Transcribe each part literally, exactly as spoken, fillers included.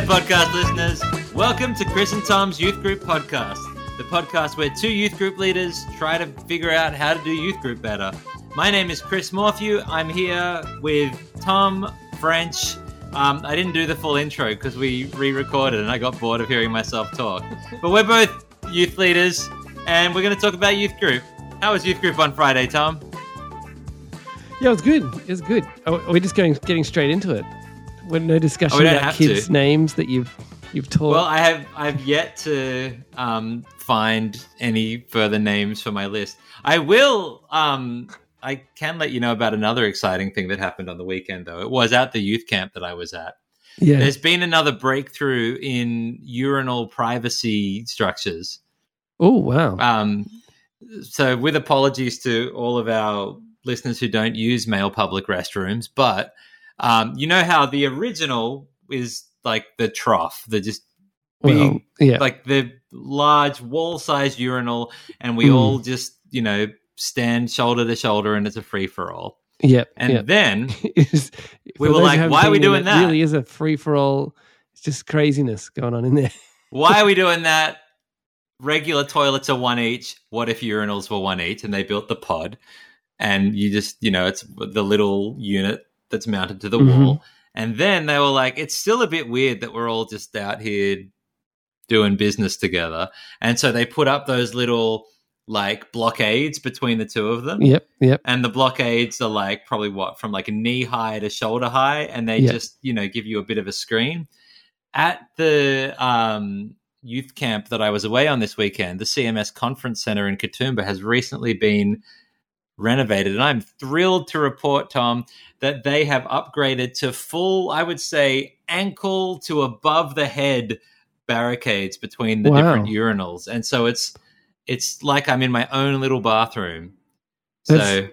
there, podcast listeners. Welcome to Chris and Tom's Youth Group Podcast, the podcast where two youth group leaders try to figure out how to do youth group better. My name is Chris Morphew. I'm here with Tom French. Um, I didn't do the full intro because we re-recorded and I got bored of hearing myself talk. But we're both youth leaders and we're going to talk about youth group. How was youth group on Friday, Tom? Yeah, it was good. It was good. Are we just going getting straight into it? We're no discussion oh, about kids' to. names that you've you've taught. Well, I have I've yet to um, find any further names for my list. I will. Um, I can let you know about another exciting thing that happened on the weekend, though. It was at the youth camp that I was at. Yeah. There's been another breakthrough in urinal privacy structures. Oh wow! Um, so, with apologies to all of our listeners who don't use male public restrooms, but um, you know how the original is like the trough, the just big, well, yeah. like the large wall-sized urinal, and we mm. all just, you know, stand shoulder to shoulder and it's a free-for-all. Yep. And yep. then we were like, why are we doing that? It really is a free-for-all. It's just craziness going on in there. Why are we doing that? Regular toilets are one each. What if urinals were one each? And they built the pod. And you just, you know, it's the little unit that's mounted to the mm-hmm. wall. And then they were like, it's still a bit weird that we're all just out here doing business together. And so they put up those little, like, blockades between the two of them. Yep, yep. And the blockades are, like, probably what, from, like, knee high to shoulder high. And they yep. just, you know, give you a bit of a screen. At the um, youth camp that I was away on this weekend, the C M S Conference Center in Katoomba has recently been renovated, and I'm thrilled to report, Tom, that they have upgraded to full, I would say, ankle to above the head barricades between the wow. different urinals, and so it's it's like I'm in my own little bathroom. So that's,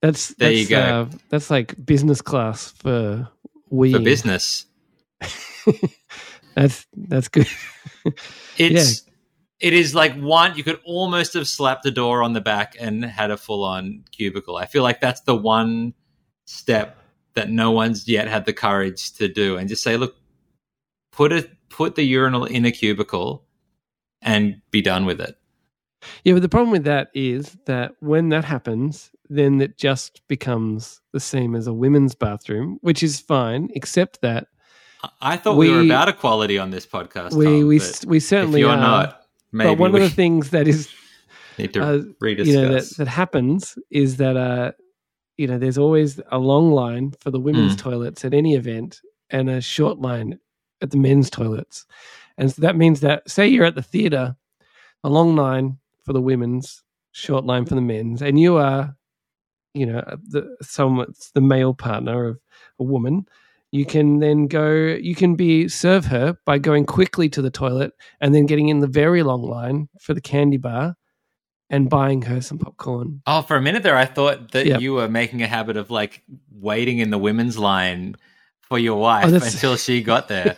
that's there that's, you go. Uh, that's like business class for we for business. that's that's good. it's. Yeah. It is like one, you could almost have slapped the door on the back and had a full-on cubicle. I feel like that's the one step that no one's yet had the courage to do and just say, look, put a, put the urinal in a cubicle and be done with it. Yeah, but the problem with that is that when that happens, then it just becomes the same as a women's bathroom, which is fine, except that I thought we, we were about equality on this podcast, We Tom, we, we certainly if you're are. not. Maybe but one of the things that is need to uh, rediscuss. You know, that, that happens is that uh, you know, there's always a long line for the women's mm. toilets at any event and a short line at the men's toilets. And so that means that, say you're at the theater, a long line for the women's, short line for the men's, and you are, you know, the, someone's the male partner of a woman. You can then go, you can be, serve her by going quickly to the toilet and then getting in the very long line for the candy bar and buying her some popcorn. Oh, for a minute there, I thought that yep. you were making a habit of like waiting in the women's line for your wife oh, until she got there,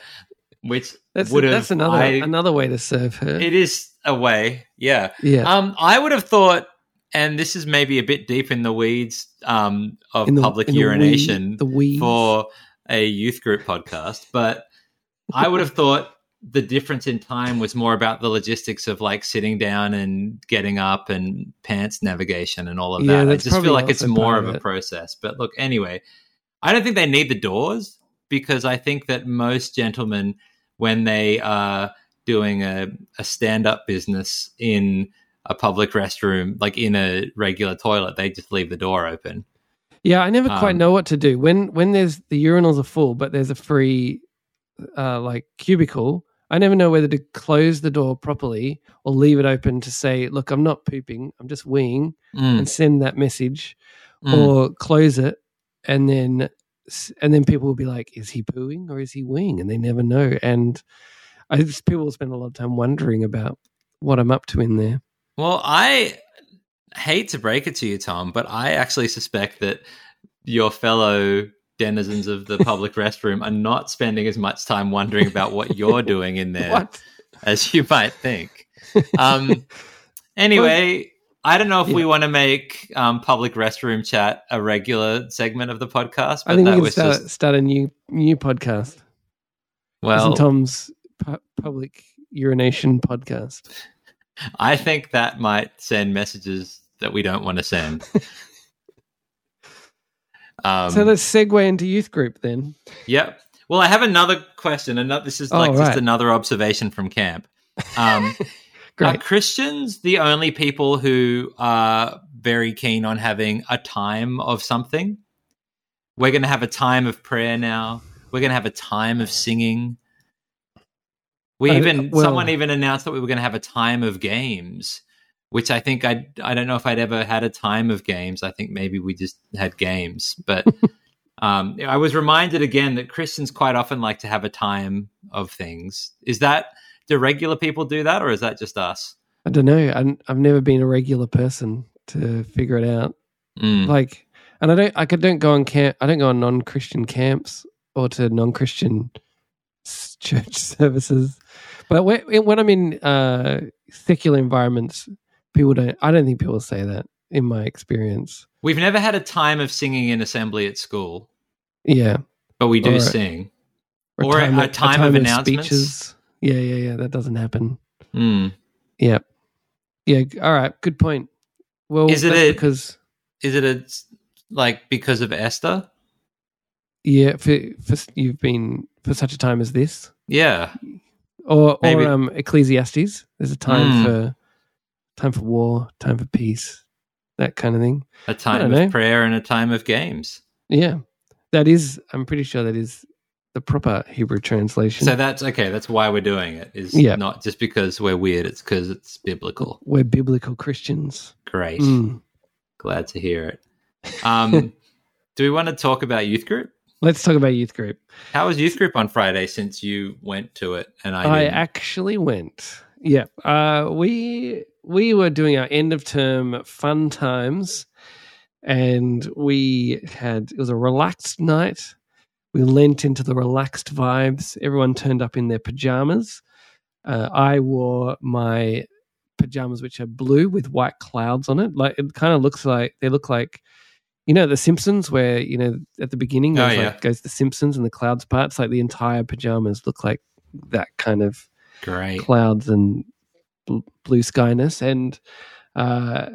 which that's, would have. That's another, I, another way to serve her. It is a way, yeah. yeah. Um, I would have thought, and this is maybe a bit deep in the weeds um, of the, public urination the weed, the for. a youth group podcast, but I would have thought the difference in time was more about the logistics of like sitting down and getting up and pants navigation and all of that. Yeah, I just feel like it's more of a process. But look, anyway, I don't think they need the doors because I think that most gentlemen, when they are doing a, a stand-up business in a public restroom, like in a regular toilet, they just leave the door open. Yeah, I never quite um, know what to do. When when there's the urinals are full, but there's a free uh, like cubicle, I never know whether to close the door properly or leave it open to say, look, I'm not pooping, I'm just weeing mm. and send that message mm. or close it and then and then people will be like, is he pooing or is he weeing? And they never know. And I just, people spend a lot of time wondering about what I'm up to in there. Well, I... hate to break it to you, Tom, but I actually suspect that your fellow denizens of the public restroom are not spending as much time wondering about what you're doing in there what? as you might think. Um, anyway, well, I don't know if yeah. we want to make um, public restroom chat a regular segment of the podcast. But I think that we can was start, just... start a new new podcast. Well, isn't Tom's pu- public urination podcast. I think that might send messages that we don't want to send. um, so let's segue into youth group then. Yep. Well, I have another question, and this is like oh, right. just another observation from camp. Um, Great. Are Christians the only people who are very keen on having a time of something? We're going to have a time of prayer now. We're going to have a time of singing. We I, even well, someone even announced that we were going to have a time of games, which I think I I don't know if I'd ever had a time of games. I think maybe we just had games, but um, I was reminded again that Christians quite often like to have a time of things. Is that do regular people do that, or is that just us? I don't know. I'm, I've never been a regular person to figure it out. Mm. Like. And I don't, I could don't go on camp. I don't go on non-Christian camps or to non-Christian church services. But when, when I'm in uh, secular environments, people don't. I don't think people say that in my experience. We've never had a time of singing in assembly at school. Yeah, but we do or sing. A, or a time, a, a time, a time of, of announcements. Speeches. Yeah, yeah, yeah. That doesn't happen. Mm. Yeah, yeah. All right. Good point. Well, is it a, because is it a Like because of Esther? Yeah, for, for you've been for such a time as this. Yeah, or Maybe. or um, Ecclesiastes. There's a time mm. for time for war, time for peace, that kind of thing. A time of know. prayer and a time of games. Yeah, that is. I'm pretty sure that is the proper Hebrew translation. So that's okay. That's why we're doing it. Is yeah. not just because we're weird. It's because it's biblical. We're biblical Christians. Great. Mm. Glad to hear it. um, do we want to talk about youth group? Let's talk about youth group. How was youth group on Friday since you went to it? And I, I actually went. Yeah, uh, we we were doing our end of term fun times, and we had it was a relaxed night. We lent into the relaxed vibes. Everyone turned up in their pajamas. Uh, I wore my pajamas, which are blue with white clouds on it. Like it kind of looks like they look like. You know, The Simpsons where, you know, at the beginning oh, like, yeah. goes The Simpsons and the clouds part. It's like the entire pajamas look like that kind of Great. clouds and bl- blue skyness. And, uh,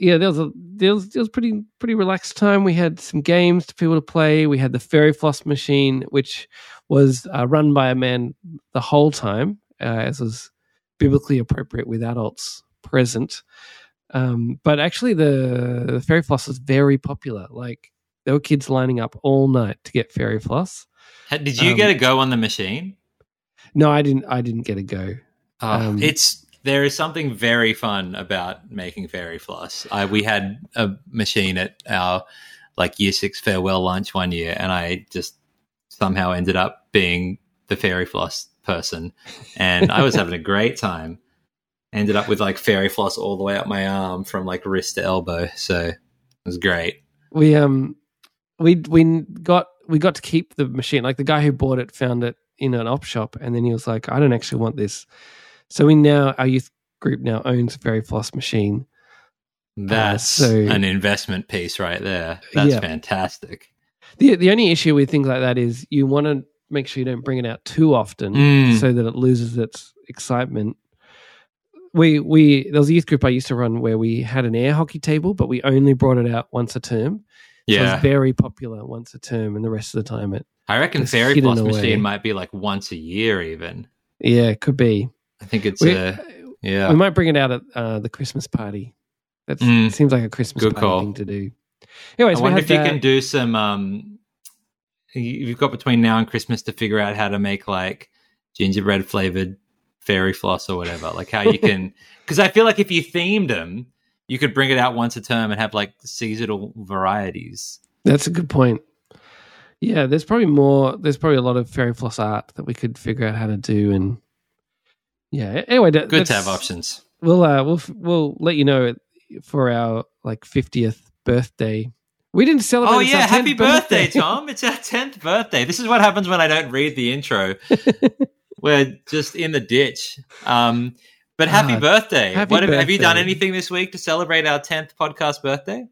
yeah, there was a there was, there was pretty pretty relaxed time. We had some games for people to play. We had the fairy floss machine, which was uh, run by a man the whole time, uh, as was biblically appropriate with adults present. Um, but actually the, the fairy floss was very popular. Like there were kids lining up all night to get fairy floss. Did you um, get a go on the machine? No, I didn't. I didn't get a go. Oh, um, it's, there is something very fun about making fairy floss. I, we had a machine at our like year six farewell lunch one year and I just somehow ended up being the fairy floss person and I was having a great time. Ended up with like fairy floss all the way up my arm from like wrist to elbow, so it was great. We um we we got we got to keep the machine. Like the guy who bought it found it in an op shop, and then he was like, "I don't actually want this." So we now our youth group now owns a fairy floss machine. That's uh, so, an investment piece right there. That's yeah. fantastic. the The only issue with things like that is you want to make sure you don't bring it out too often, mm. so that it loses its excitement. We we there was a youth group I used to run where we had an air hockey table, but we only brought it out once a term. Yeah, so it was very popular once a term, and the rest of the time it. I reckon fairy floss machine might be like once a year, even. Yeah, it could be. I think it's we, a yeah. We might bring it out at uh, the Christmas party. That mm. seems like a Christmas Good party call. thing to do. Anyways, I wonder if that. you can do some. Um, you've got between now and Christmas to figure out how to make like gingerbread flavored. Fairy floss or whatever, like how you can, because I feel like if you themed them, you could bring it out once a term and have like seasonal varieties. That's a good point. Yeah, there's probably more, there's probably a lot of fairy floss art that we could figure out how to do. And yeah, anyway, that, good to have options. We'll, uh, we'll, we'll let you know for our like fiftieth birthday. We didn't celebrate. Oh, yeah. Happy birthday, birthday, Tom. It's our tenth birthday. This is what happens when I don't read the intro. We're just in the ditch. Um, but happy ah, birthday. Happy what have, birthday. Have you done anything this week to celebrate our tenth podcast birthday?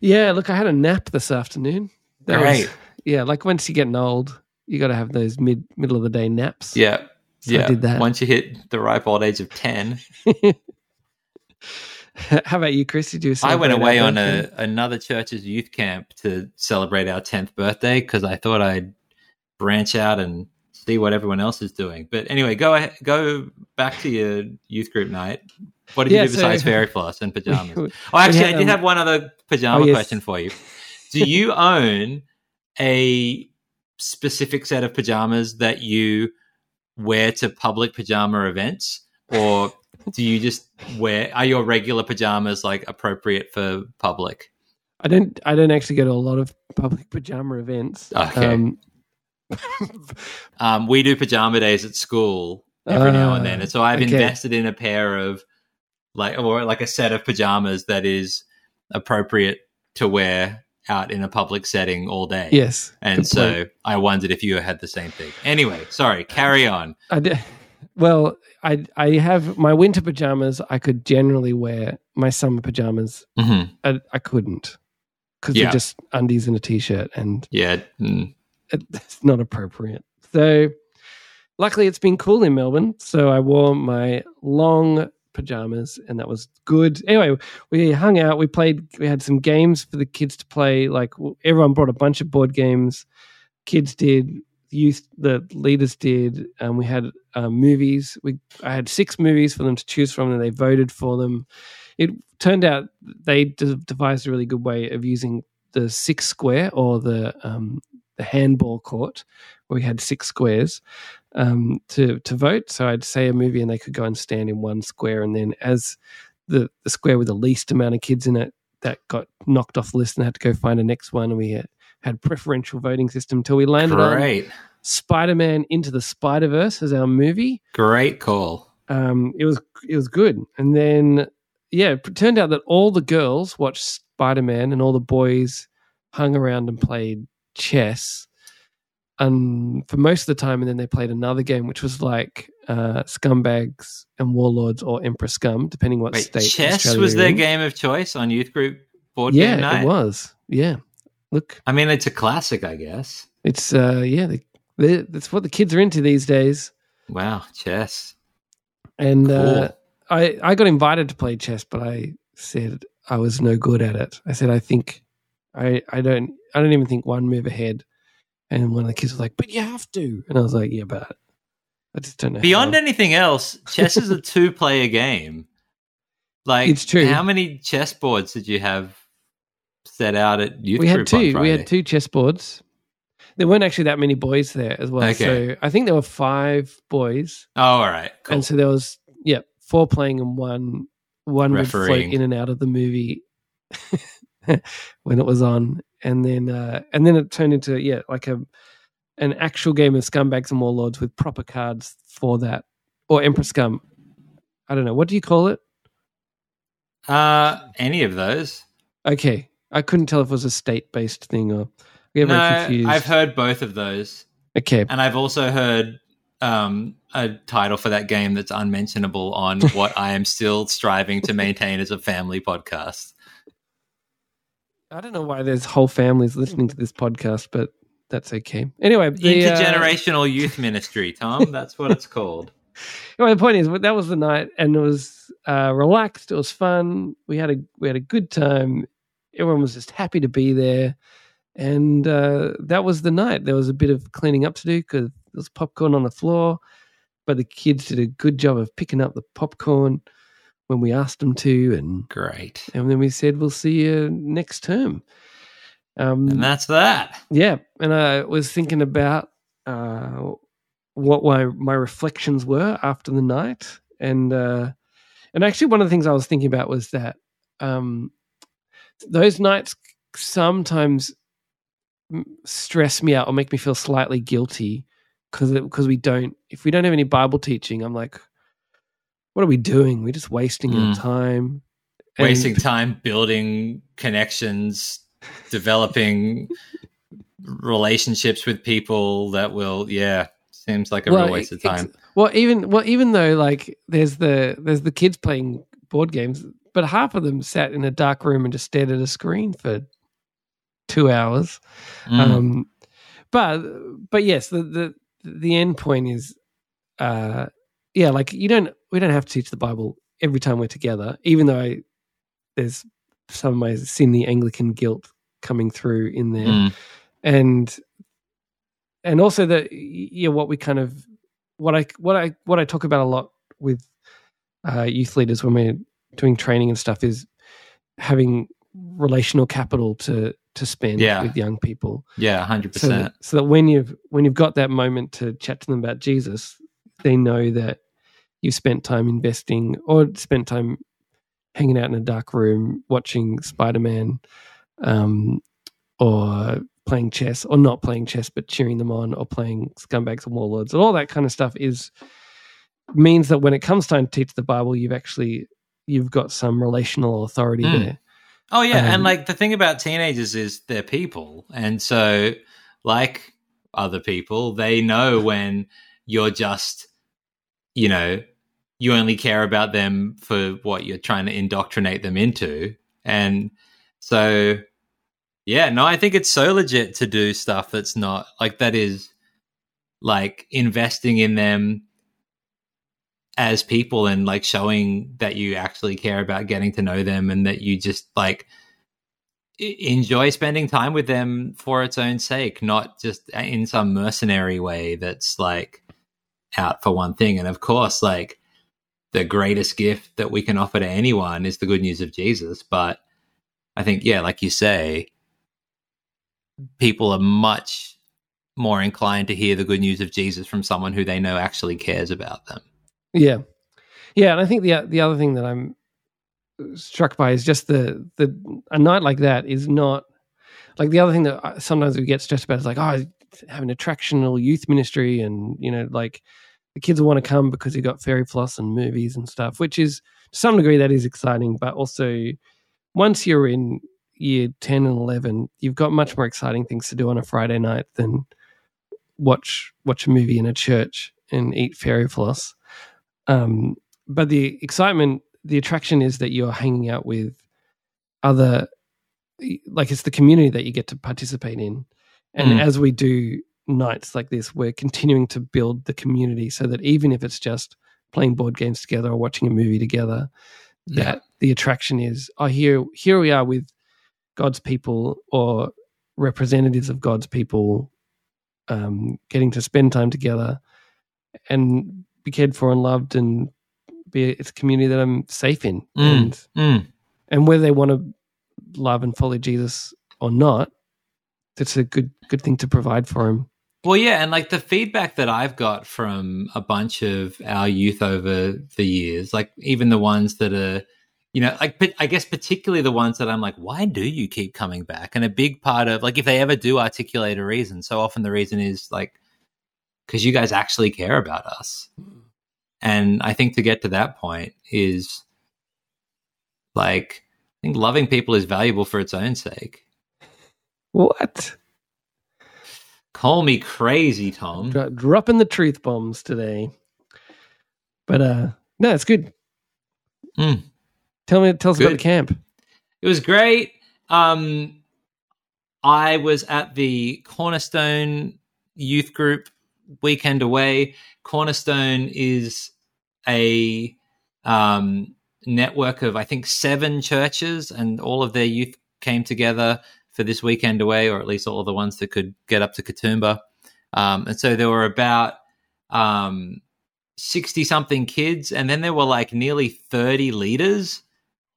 Yeah, look, I had a nap this afternoon. That Great. Was, yeah, like once you're getting old, you got to have those mid middle of the day naps. Yeah, so yeah. I did that. Once you hit the ripe old age of ten. How about you, Chris? Did you? I went away on a, another church's youth camp to celebrate our tenth birthday because I thought I'd branch out and see what everyone else is doing. But anyway, go ahead, go back to your youth group night. What did yeah, you do so, besides fairy floss and pajamas? Oh, actually, had, I did um, have one other pajama oh, yes. question for you. Do you own a specific set of pajamas that you wear to public pajama events, or do you just wear? Are your regular pajamas like appropriate for public? I don't. I don't actually go to a lot of public pajama events. Okay. Um, um, we do pajama days at school every uh, now and then, and so I've okay. invested in a pair of like or like a set of pajamas that is appropriate to wear out in a public setting all day. Yes. And so point. I wondered if you had the same thing. Anyway, sorry, carry on. I d- well, I I have my winter pajamas I could generally wear. My summer pajamas, mm-hmm. I, I couldn't because yeah. they're just undies and a T-shirt and yeah, mm. it, it's not appropriate. So luckily it's been cool in Melbourne, so I wore my long pajamas and that was good. Anyway, we hung out, we played, we had some games for the kids to play. Like everyone brought a bunch of board games, kids did, youth, the leaders did, and we had uh, movies. We I had six movies for them to choose from and they voted for them. It turned out they de- devised a really good way of using the six square or the um the handball court where we had six squares um, to, to vote. So I'd say a movie and they could go and stand in one square. And then as the, the square with the least amount of kids in it, that got knocked off the list and had to go find a next one. And we had, had preferential voting system until we landed Great. on Spider-Man Into the Spider-Verse as our movie. Great call. Um, it was, it was good. And then, yeah, it turned out that all the girls watched Spider-Man and all the boys hung around and played chess um, for most of the time, and then they played another game which was like uh, Scumbags and Warlords or Emperor Scum, depending what Wait, state. Chess Australia was their in. game of choice on youth group board yeah, game night? Yeah, it was. Yeah. Look. I mean, it's a classic, I guess. It's, uh, yeah, they, they, that's what the kids are into these days. Wow, chess. And cool. uh, I, I got invited to play chess, but I said I was no good at it. I said, I think I, I don't. I don't even think one move ahead. And one of the kids was like, but you have to. And I was like, yeah, but I just don't know. Beyond how. anything else, chess is a two-player game. Like, it's true. How many chess boards did you have set out at youth we group had two. on Friday? We had two chess boards. There weren't actually that many boys there as well. Okay. So I think there were five boys. Oh, all right. Cool. And so there was, yeah, four playing and one, one would float in and out of the movie when it was on. And then uh, and then it turned into, yeah, like a an actual game of Scumbags and Warlords with proper cards for that. Or Emperor Scum. I don't know. What do you call it? Uh, any of those. Okay. I couldn't tell if it was a state-based thing or I get very confused. I've heard both of those. Okay. And I've also heard um, a title for that game that's unmentionable on what I am still striving to maintain as a family podcast. I don't know why there's whole families listening to this podcast, but that's okay. Anyway, the, intergenerational uh, youth ministry, Tom. That's what it's called. Anyway, the point is that was the night, and it was uh, relaxed. It was fun. We had a we had a good time. Everyone was just happy to be there, and uh, that was the night. There was a bit of cleaning up to do because there was popcorn on the floor, but the kids did a good job of picking up the popcorn when we asked them to, and great. And then we said, we'll see you next term. Um, and that's that. Yeah. And I was thinking about uh, what my, my reflections were after the night. And, uh, and actually one of the things I was thinking about was that um, those nights sometimes stress me out or make me feel slightly guilty because because we don't, if we don't have any Bible teaching, I'm like, what are we doing? We're just wasting mm. our time. And wasting time building connections, developing relationships with people that will, yeah, seems like a well, real waste of time. Well, even well, even though like there's the there's the kids playing board games, but half of them sat in a dark room and just stared at a screen for two hours. Mm. Um, But but yes, the the, the end point is, uh, yeah, like you don't we don't have to teach the Bible every time we're together, even though I, there's some of my Sydney Anglican guilt coming through in there, mm. and and also that yeah, what we kind of what I what I what I talk about a lot with uh, youth leaders when we're doing training and stuff is having relational capital to to spend yeah. with young people. Yeah, one hundred percent. So that, so that when you've when you've got that moment to chat to them about Jesus, they know that you've spent time investing or spent time hanging out in a dark room watching Spider-Man um, or playing chess or not playing chess but cheering them on or playing scumbags and warlords and all that kind of stuff is means that when it comes time to teach the Bible, you've actually you've got some relational authority mm. there. Oh, yeah, um, and, like, the thing about teenagers is they're people, and so, like other people, they know when you're just, you know, you only care about them for what you're trying to indoctrinate them into, and so, yeah, no, I think it's so legit to do stuff that's not, like, that is, like, investing in them as people and like showing that you actually care about getting to know them and that you just like enjoy spending time with them for its own sake, not just in some mercenary way that's like out for one thing. And of course, like the greatest gift that we can offer to anyone is the good news of Jesus. But I think, yeah, like you say, people are much more inclined to hear the good news of Jesus from someone who they know actually cares about them. Yeah, yeah, and I think the the other thing that I'm struck by is just the the a night like that is not like the other thing that I, sometimes we get stressed about is like, oh, having an attractional youth ministry and you know like the kids will want to come because you've got fairy floss and movies and stuff, which is to some degree that is exciting, but also once you're in year ten and eleven, you've got much more exciting things to do on a Friday night than watch watch a movie in a church and eat fairy floss. Um, but the excitement, the attraction is that you're hanging out with other, like it's the community that you get to participate in. And mm. as we do nights like this, we're continuing to build the community so that even if it's just playing board games together or watching a movie together, yeah. that the attraction is, oh, here, here we are with God's people or representatives of God's people um, getting to spend time together and be cared for and loved and be it's a community that I'm safe in. Mm, and, mm. and whether they want to love and follow Jesus or not, that's a good good thing to provide for them. Well, yeah, and like the feedback that I've got from a bunch of our youth over the years, like even the ones that are, you know, like I guess particularly the ones that I'm like, why do you keep coming back? And a big part of, like if they ever do articulate a reason, so often the reason is like, because you guys actually care about us. And I think to get to that point is like, I think loving people is valuable for its own sake. What? Call me crazy, Tom. Dro- dropping the truth bombs today. But uh, no, it's good. Mm. Tell me, tell us good. about the camp. It was great. Um, I was at the Cornerstone youth group weekend away. Cornerstone is a um, network of, I think, seven churches, and all of their youth came together for this weekend away, or at least all of the ones that could get up to Katoomba. Um, and so there were about um, sixty-something kids, and then there were like nearly thirty leaders.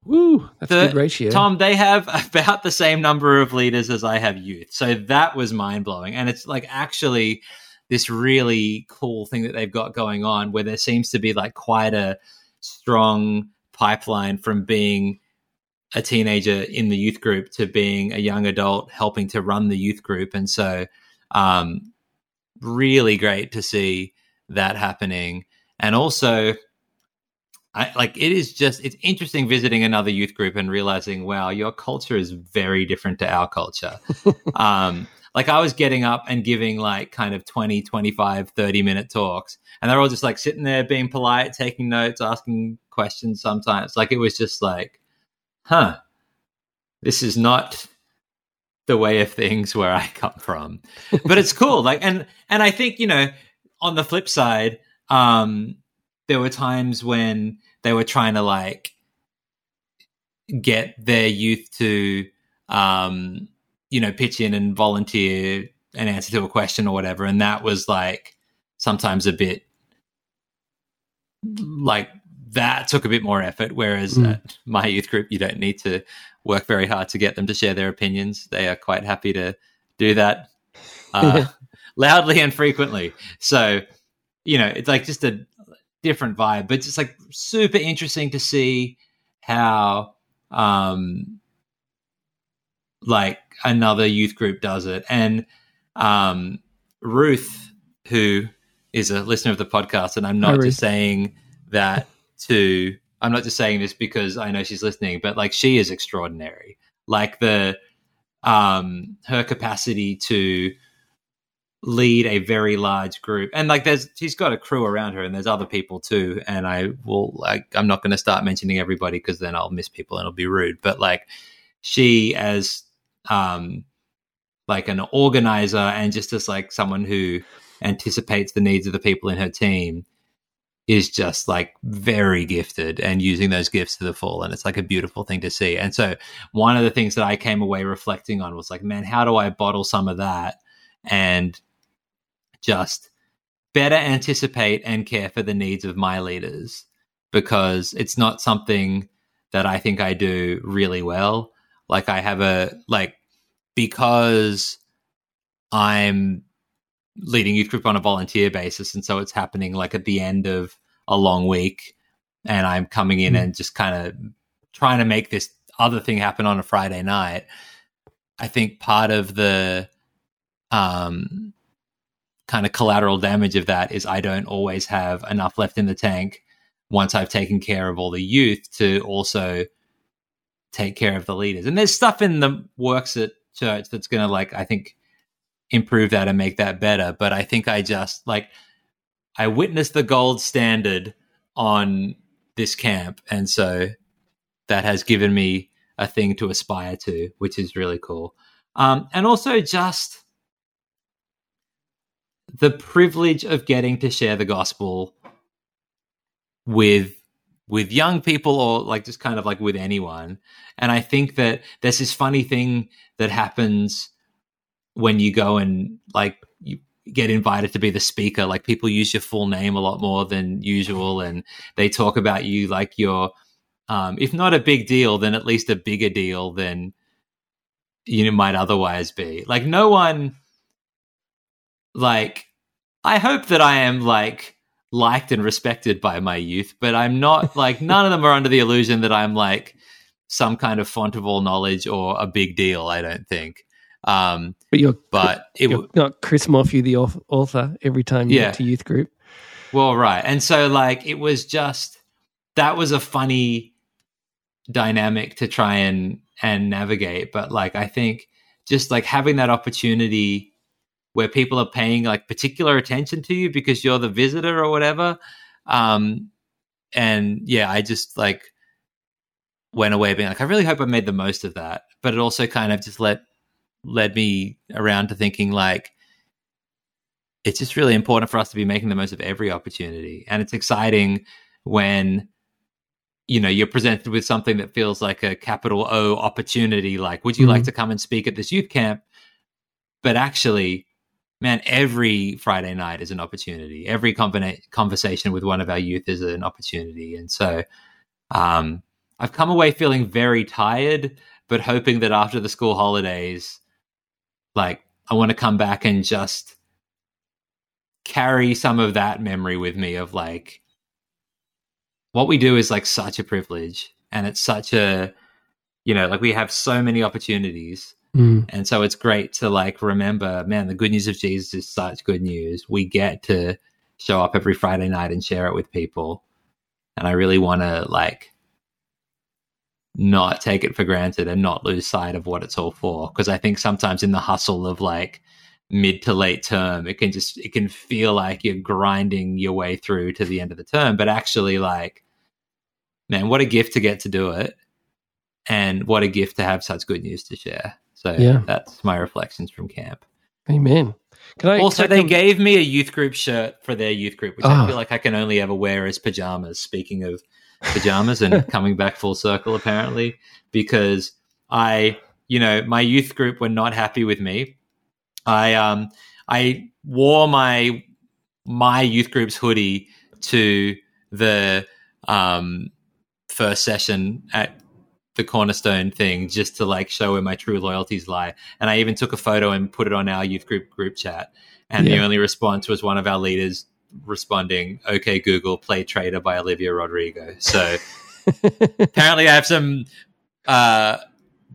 Woo, that's a good ratio. Tom, they have about the same number of leaders as I have youth. So that was mind-blowing. And it's like actually this really cool thing that they've got going on where there seems to be like quite a strong pipeline from being a teenager in the youth group to being a young adult helping to run the youth group. And so um, really great to see that happening. And also I, like it is just, it's interesting visiting another youth group and realizing, wow, your culture is very different to our culture. um Like I was getting up and giving like kind of twenty, twenty-five, thirty minute talks, and they're all just like sitting there being polite, taking notes, asking questions sometimes. Like it was just like, huh, this is not the way of things where I come from. But it's cool. Like, and, and I think, you know, on the flip side, um, there were times when they were trying to like get their youth to, um, you know, pitch in and volunteer an answer to a question or whatever. And that was like sometimes a bit like that took a bit more effort. Whereas mm. at my youth group, you don't need to work very hard to get them to share their opinions. They are quite happy to do that uh, loudly and frequently. So, you know, it's like just a different vibe, but it's like super interesting to see how, um, like another youth group does it. And um, Ruth, who is a listener of the podcast, and I'm not Hi, just saying that to, I'm not just saying this because I know she's listening, but like she is extraordinary. Like the, um, her capacity to lead a very large group, and like there's, she's got a crew around her and there's other people too. And I will, like, I'm not going to start mentioning everybody because then I'll miss people and it'll be rude. But like she as, um, like an organizer and just as like someone who anticipates the needs of the people in her team is just like very gifted and using those gifts to the full. And it's like a beautiful thing to see. And so one of the things that I came away reflecting on was like, man, how do I bottle some of that and just better anticipate and care for the needs of my leaders? Because it's not something that I think I do really well. Like I have a, like, because I'm leading youth group on a volunteer basis, and so it's happening like at the end of a long week, and I'm coming in mm-hmm. and just kind of trying to make this other thing happen on a Friday night. I think part of the um kind of collateral damage of that is I don't always have enough left in the tank once I've taken care of all the youth to also take care of the leaders. And there's stuff in the works at church that's going to, like, I think improve that and make that better. But I think I just, like, I witnessed the gold standard on this camp. And so that has given me a thing to aspire to, which is really cool. Um, and also just the privilege of getting to share the gospel with with young people, or like just kind of like with anyone. And I think that there's this funny thing that happens when you go and like you get invited to be the speaker. Like people use your full name a lot more than usual, and they talk about you like you're, um, if not a big deal, then at least a bigger deal than you know, might otherwise be. Like no one, like I hope that I am like liked and respected by my youth, but I'm not like, none of them are under the illusion that I'm like some kind of font of all knowledge or a big deal, I don't think. Um, but you're, but it you're w- not Chris Morphew, the author, every time you yeah. get to youth group. Well, right. And so like, it was just, that was a funny dynamic to try and, and navigate. But like, I think just like having that opportunity where people are paying like particular attention to you because you're the visitor or whatever. Um, and yeah, I just like went away being like, I really hope I made the most of that, but it also kind of just let, led me around to thinking like it's just really important for us to be making the most of every opportunity. And it's exciting when, you know, you're presented with something that feels like a capital O opportunity. Like, would you mm-hmm. like to come and speak at this youth camp? But actually, man, every Friday night is an opportunity. Every convena- conversation with one of our youth is an opportunity. And so um, I've come away feeling very tired, but hoping that after the school holidays, like I want to come back and just carry some of that memory with me of like what we do is like such a privilege, and it's such a, you know, like we have so many opportunities. Mm. And so it's great to like remember, man, the good news of Jesus is such good news. We get to show up every Friday night and share it with people. And I really want to like not take it for granted and not lose sight of what it's all for. Because I think sometimes in the hustle of like mid to late term, it can just, it can feel like you're grinding your way through to the end of the term. But actually like, man, what a gift to get to do it, and what a gift to have such good news to share. So yeah. That's my reflections from camp. Amen. Can I also, they them? gave me a youth group shirt for their youth group, which oh. I feel like I can only ever wear as pajamas, speaking of pajamas and coming back full circle apparently, because I, you know, my youth group were not happy with me. I um I wore my my youth group's hoodie to the um first session at the Cornerstone thing just to like show where my true loyalties lie, and I even took a photo and put it on our youth group group chat, and yeah. the only response was one of our leaders responding, "Okay Google, play Trader by Olivia Rodrigo." So apparently I have some uh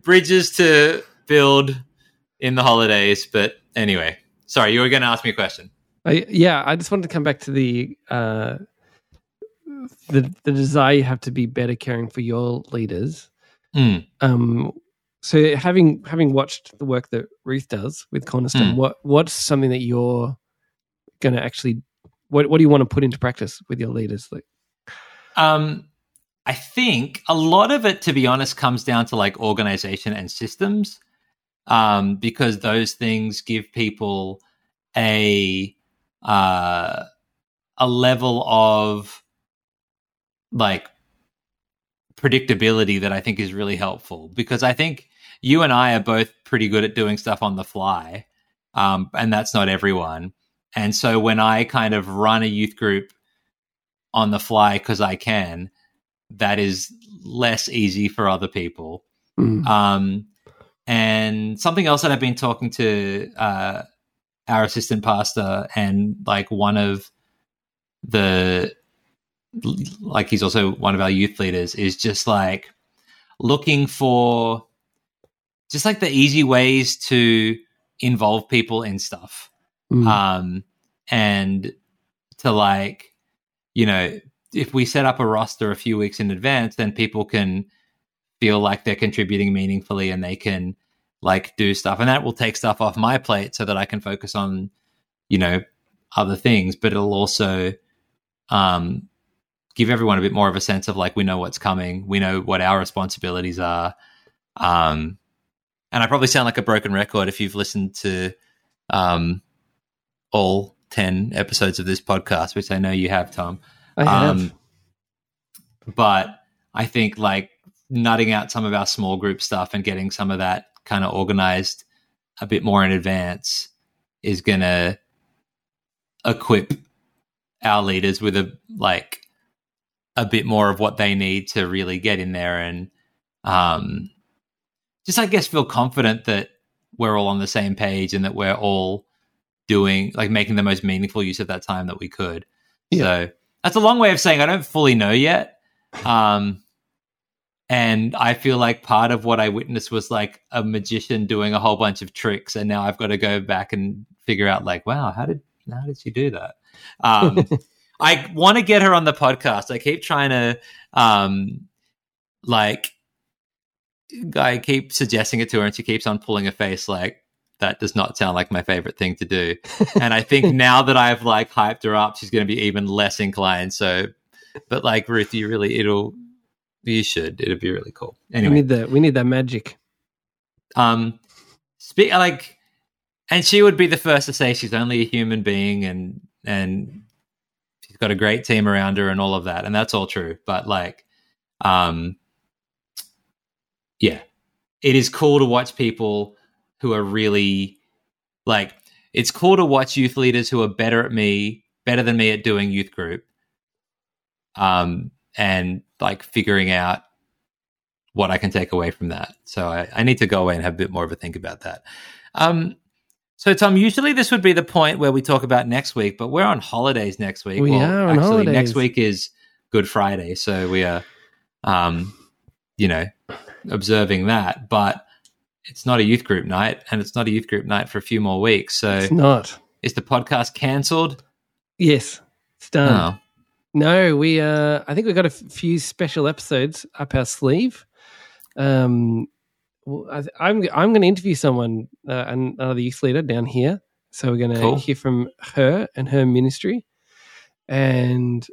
bridges to build in the holidays, but anyway, sorry, you were going to ask me a question. I, yeah, I just wanted to come back to the uh, the the desire you have to be better caring for your leaders. Mm. Um, so having having watched the work that Ruth does with Cornerstone, mm. what what's something that you're going to actually what what do you want to put into practice with your leaders? Like, um, I think a lot of it, to be honest, comes down to like organization and systems, um, because those things give people a Uh, a level of like predictability that I think is really helpful, because I think you and I are both pretty good at doing stuff on the fly, um, and that's not everyone. And so when I kind of run a youth group on the fly because I can, that is less easy for other people. Mm. Um, and something else that I've been talking to uh, our assistant pastor and like one of the, like he's also one of our youth leaders, is just like looking for just like the easy ways to involve people in stuff. Mm. Um, and to like, you know, if we set up a roster a few weeks in advance, then people can feel like they're contributing meaningfully and they can like do stuff, and that will take stuff off my plate so that I can focus on, you know, other things, but it'll also um, give everyone a bit more of a sense of like, we know what's coming. We know what our responsibilities are. Um, and I probably sound like a broken record if you've listened to um, all ten episodes of this podcast, which I know you have, Tom. I have. Um, but I think like nutting out some of our small group stuff and getting some of that kind of organized a bit more in advance is going to equip our leaders with a like a bit more of what they need to really get in there and um, just, I guess, feel confident that we're all on the same page and that we're all doing, like, making the most meaningful use of that time that we could. Yeah. So that's a long way of saying I don't fully know yet. Um And I feel like part of what I witnessed was like a magician doing a whole bunch of tricks, and now I've got to go back and figure out like, wow, how did how did she do that? Um, I want to get her on the podcast. I keep trying to, um, like, I keep suggesting it to her, and she keeps on pulling a face like, that does not sound like my favorite thing to do. And I think now that I've like hyped her up, she's going to be even less inclined. So, but like Ruth, you really it'll. You should. It'd be really cool. Anyway, we need that. We need that magic. Um, spe- like, and she would be the first to say she's only a human being, and and she's got a great team around her, and all of that, and that's all true. But like, um, yeah, it is cool to watch people who are really like. It's cool to watch youth leaders who are better at me, better than me at doing youth group. Um. And like figuring out what I can take away from that. So I, I need to go away and have a bit more of a think about that. Um, so, Tom, usually this would be the point where we talk about next week, but we're on holidays next week. We well, are on actually, holidays. Next week is Good Friday, so we are, um, you know, observing that. But it's not a youth group night, and it's not a youth group night for a few more weeks. So it's not. Is the podcast cancelled? Yes, it's done. Oh. No, we. Uh, I think we've got a f- few special episodes up our sleeve. Um, well, I th- I'm I'm going to interview someone, uh, another youth leader down here. So we're going to cool. hear from her and her ministry, and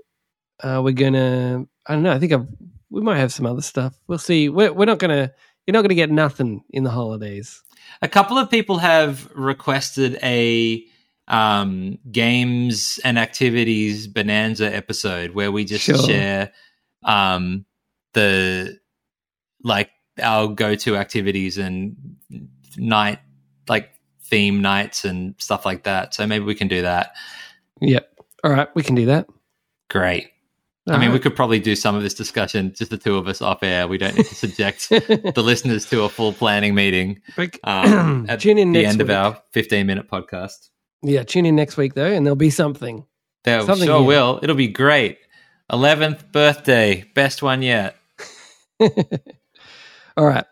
uh, we're going to. I don't know. I think I've, we might have some other stuff. We'll see. We're we're not going to You're not going to get nothing in the holidays. A couple of people have requested a um, games and activities bonanza episode where we just sure. share um, the like our go-to activities and night like theme nights and stuff like that. So maybe we can do that. Yep. All right, we can do that. Great. All I mean, right. we could probably do some of this discussion, just the two of us off air. We don't need to subject the listeners to a full planning meeting um, at tune in the next end week. Of our fifteen-minute podcast. Yeah, tune in next week, though, and there'll be something. There something sure here. Will. It'll be great. eleventh birthday, best one yet. All right.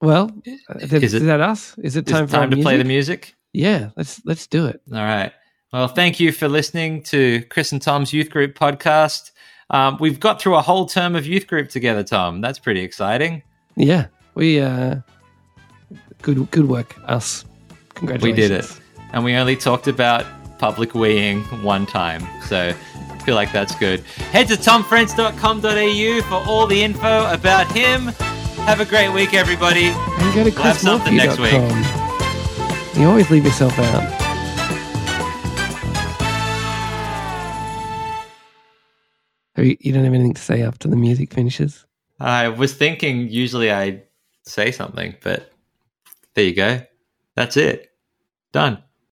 Well, is, is, it, is that us? Is it time, is it time, for time to music? Play the music? Yeah, let's let's do it. All right. Well, thank you for listening to Chris and Tom's Youth Group podcast. Um, we've got through a whole term of youth group together, Tom. That's pretty exciting. Yeah, we uh, good good work, us. Congratulations. We did it, and we only talked about public weeing one time, so I feel like that's good. Head to tom french dot com dot a u for all the info about him. Have a great week, everybody. And go to we'll have something next week. You always leave yourself out. You don't have anything to say after the music finishes? I was thinking usually I say something, but there you go. That's it. Done.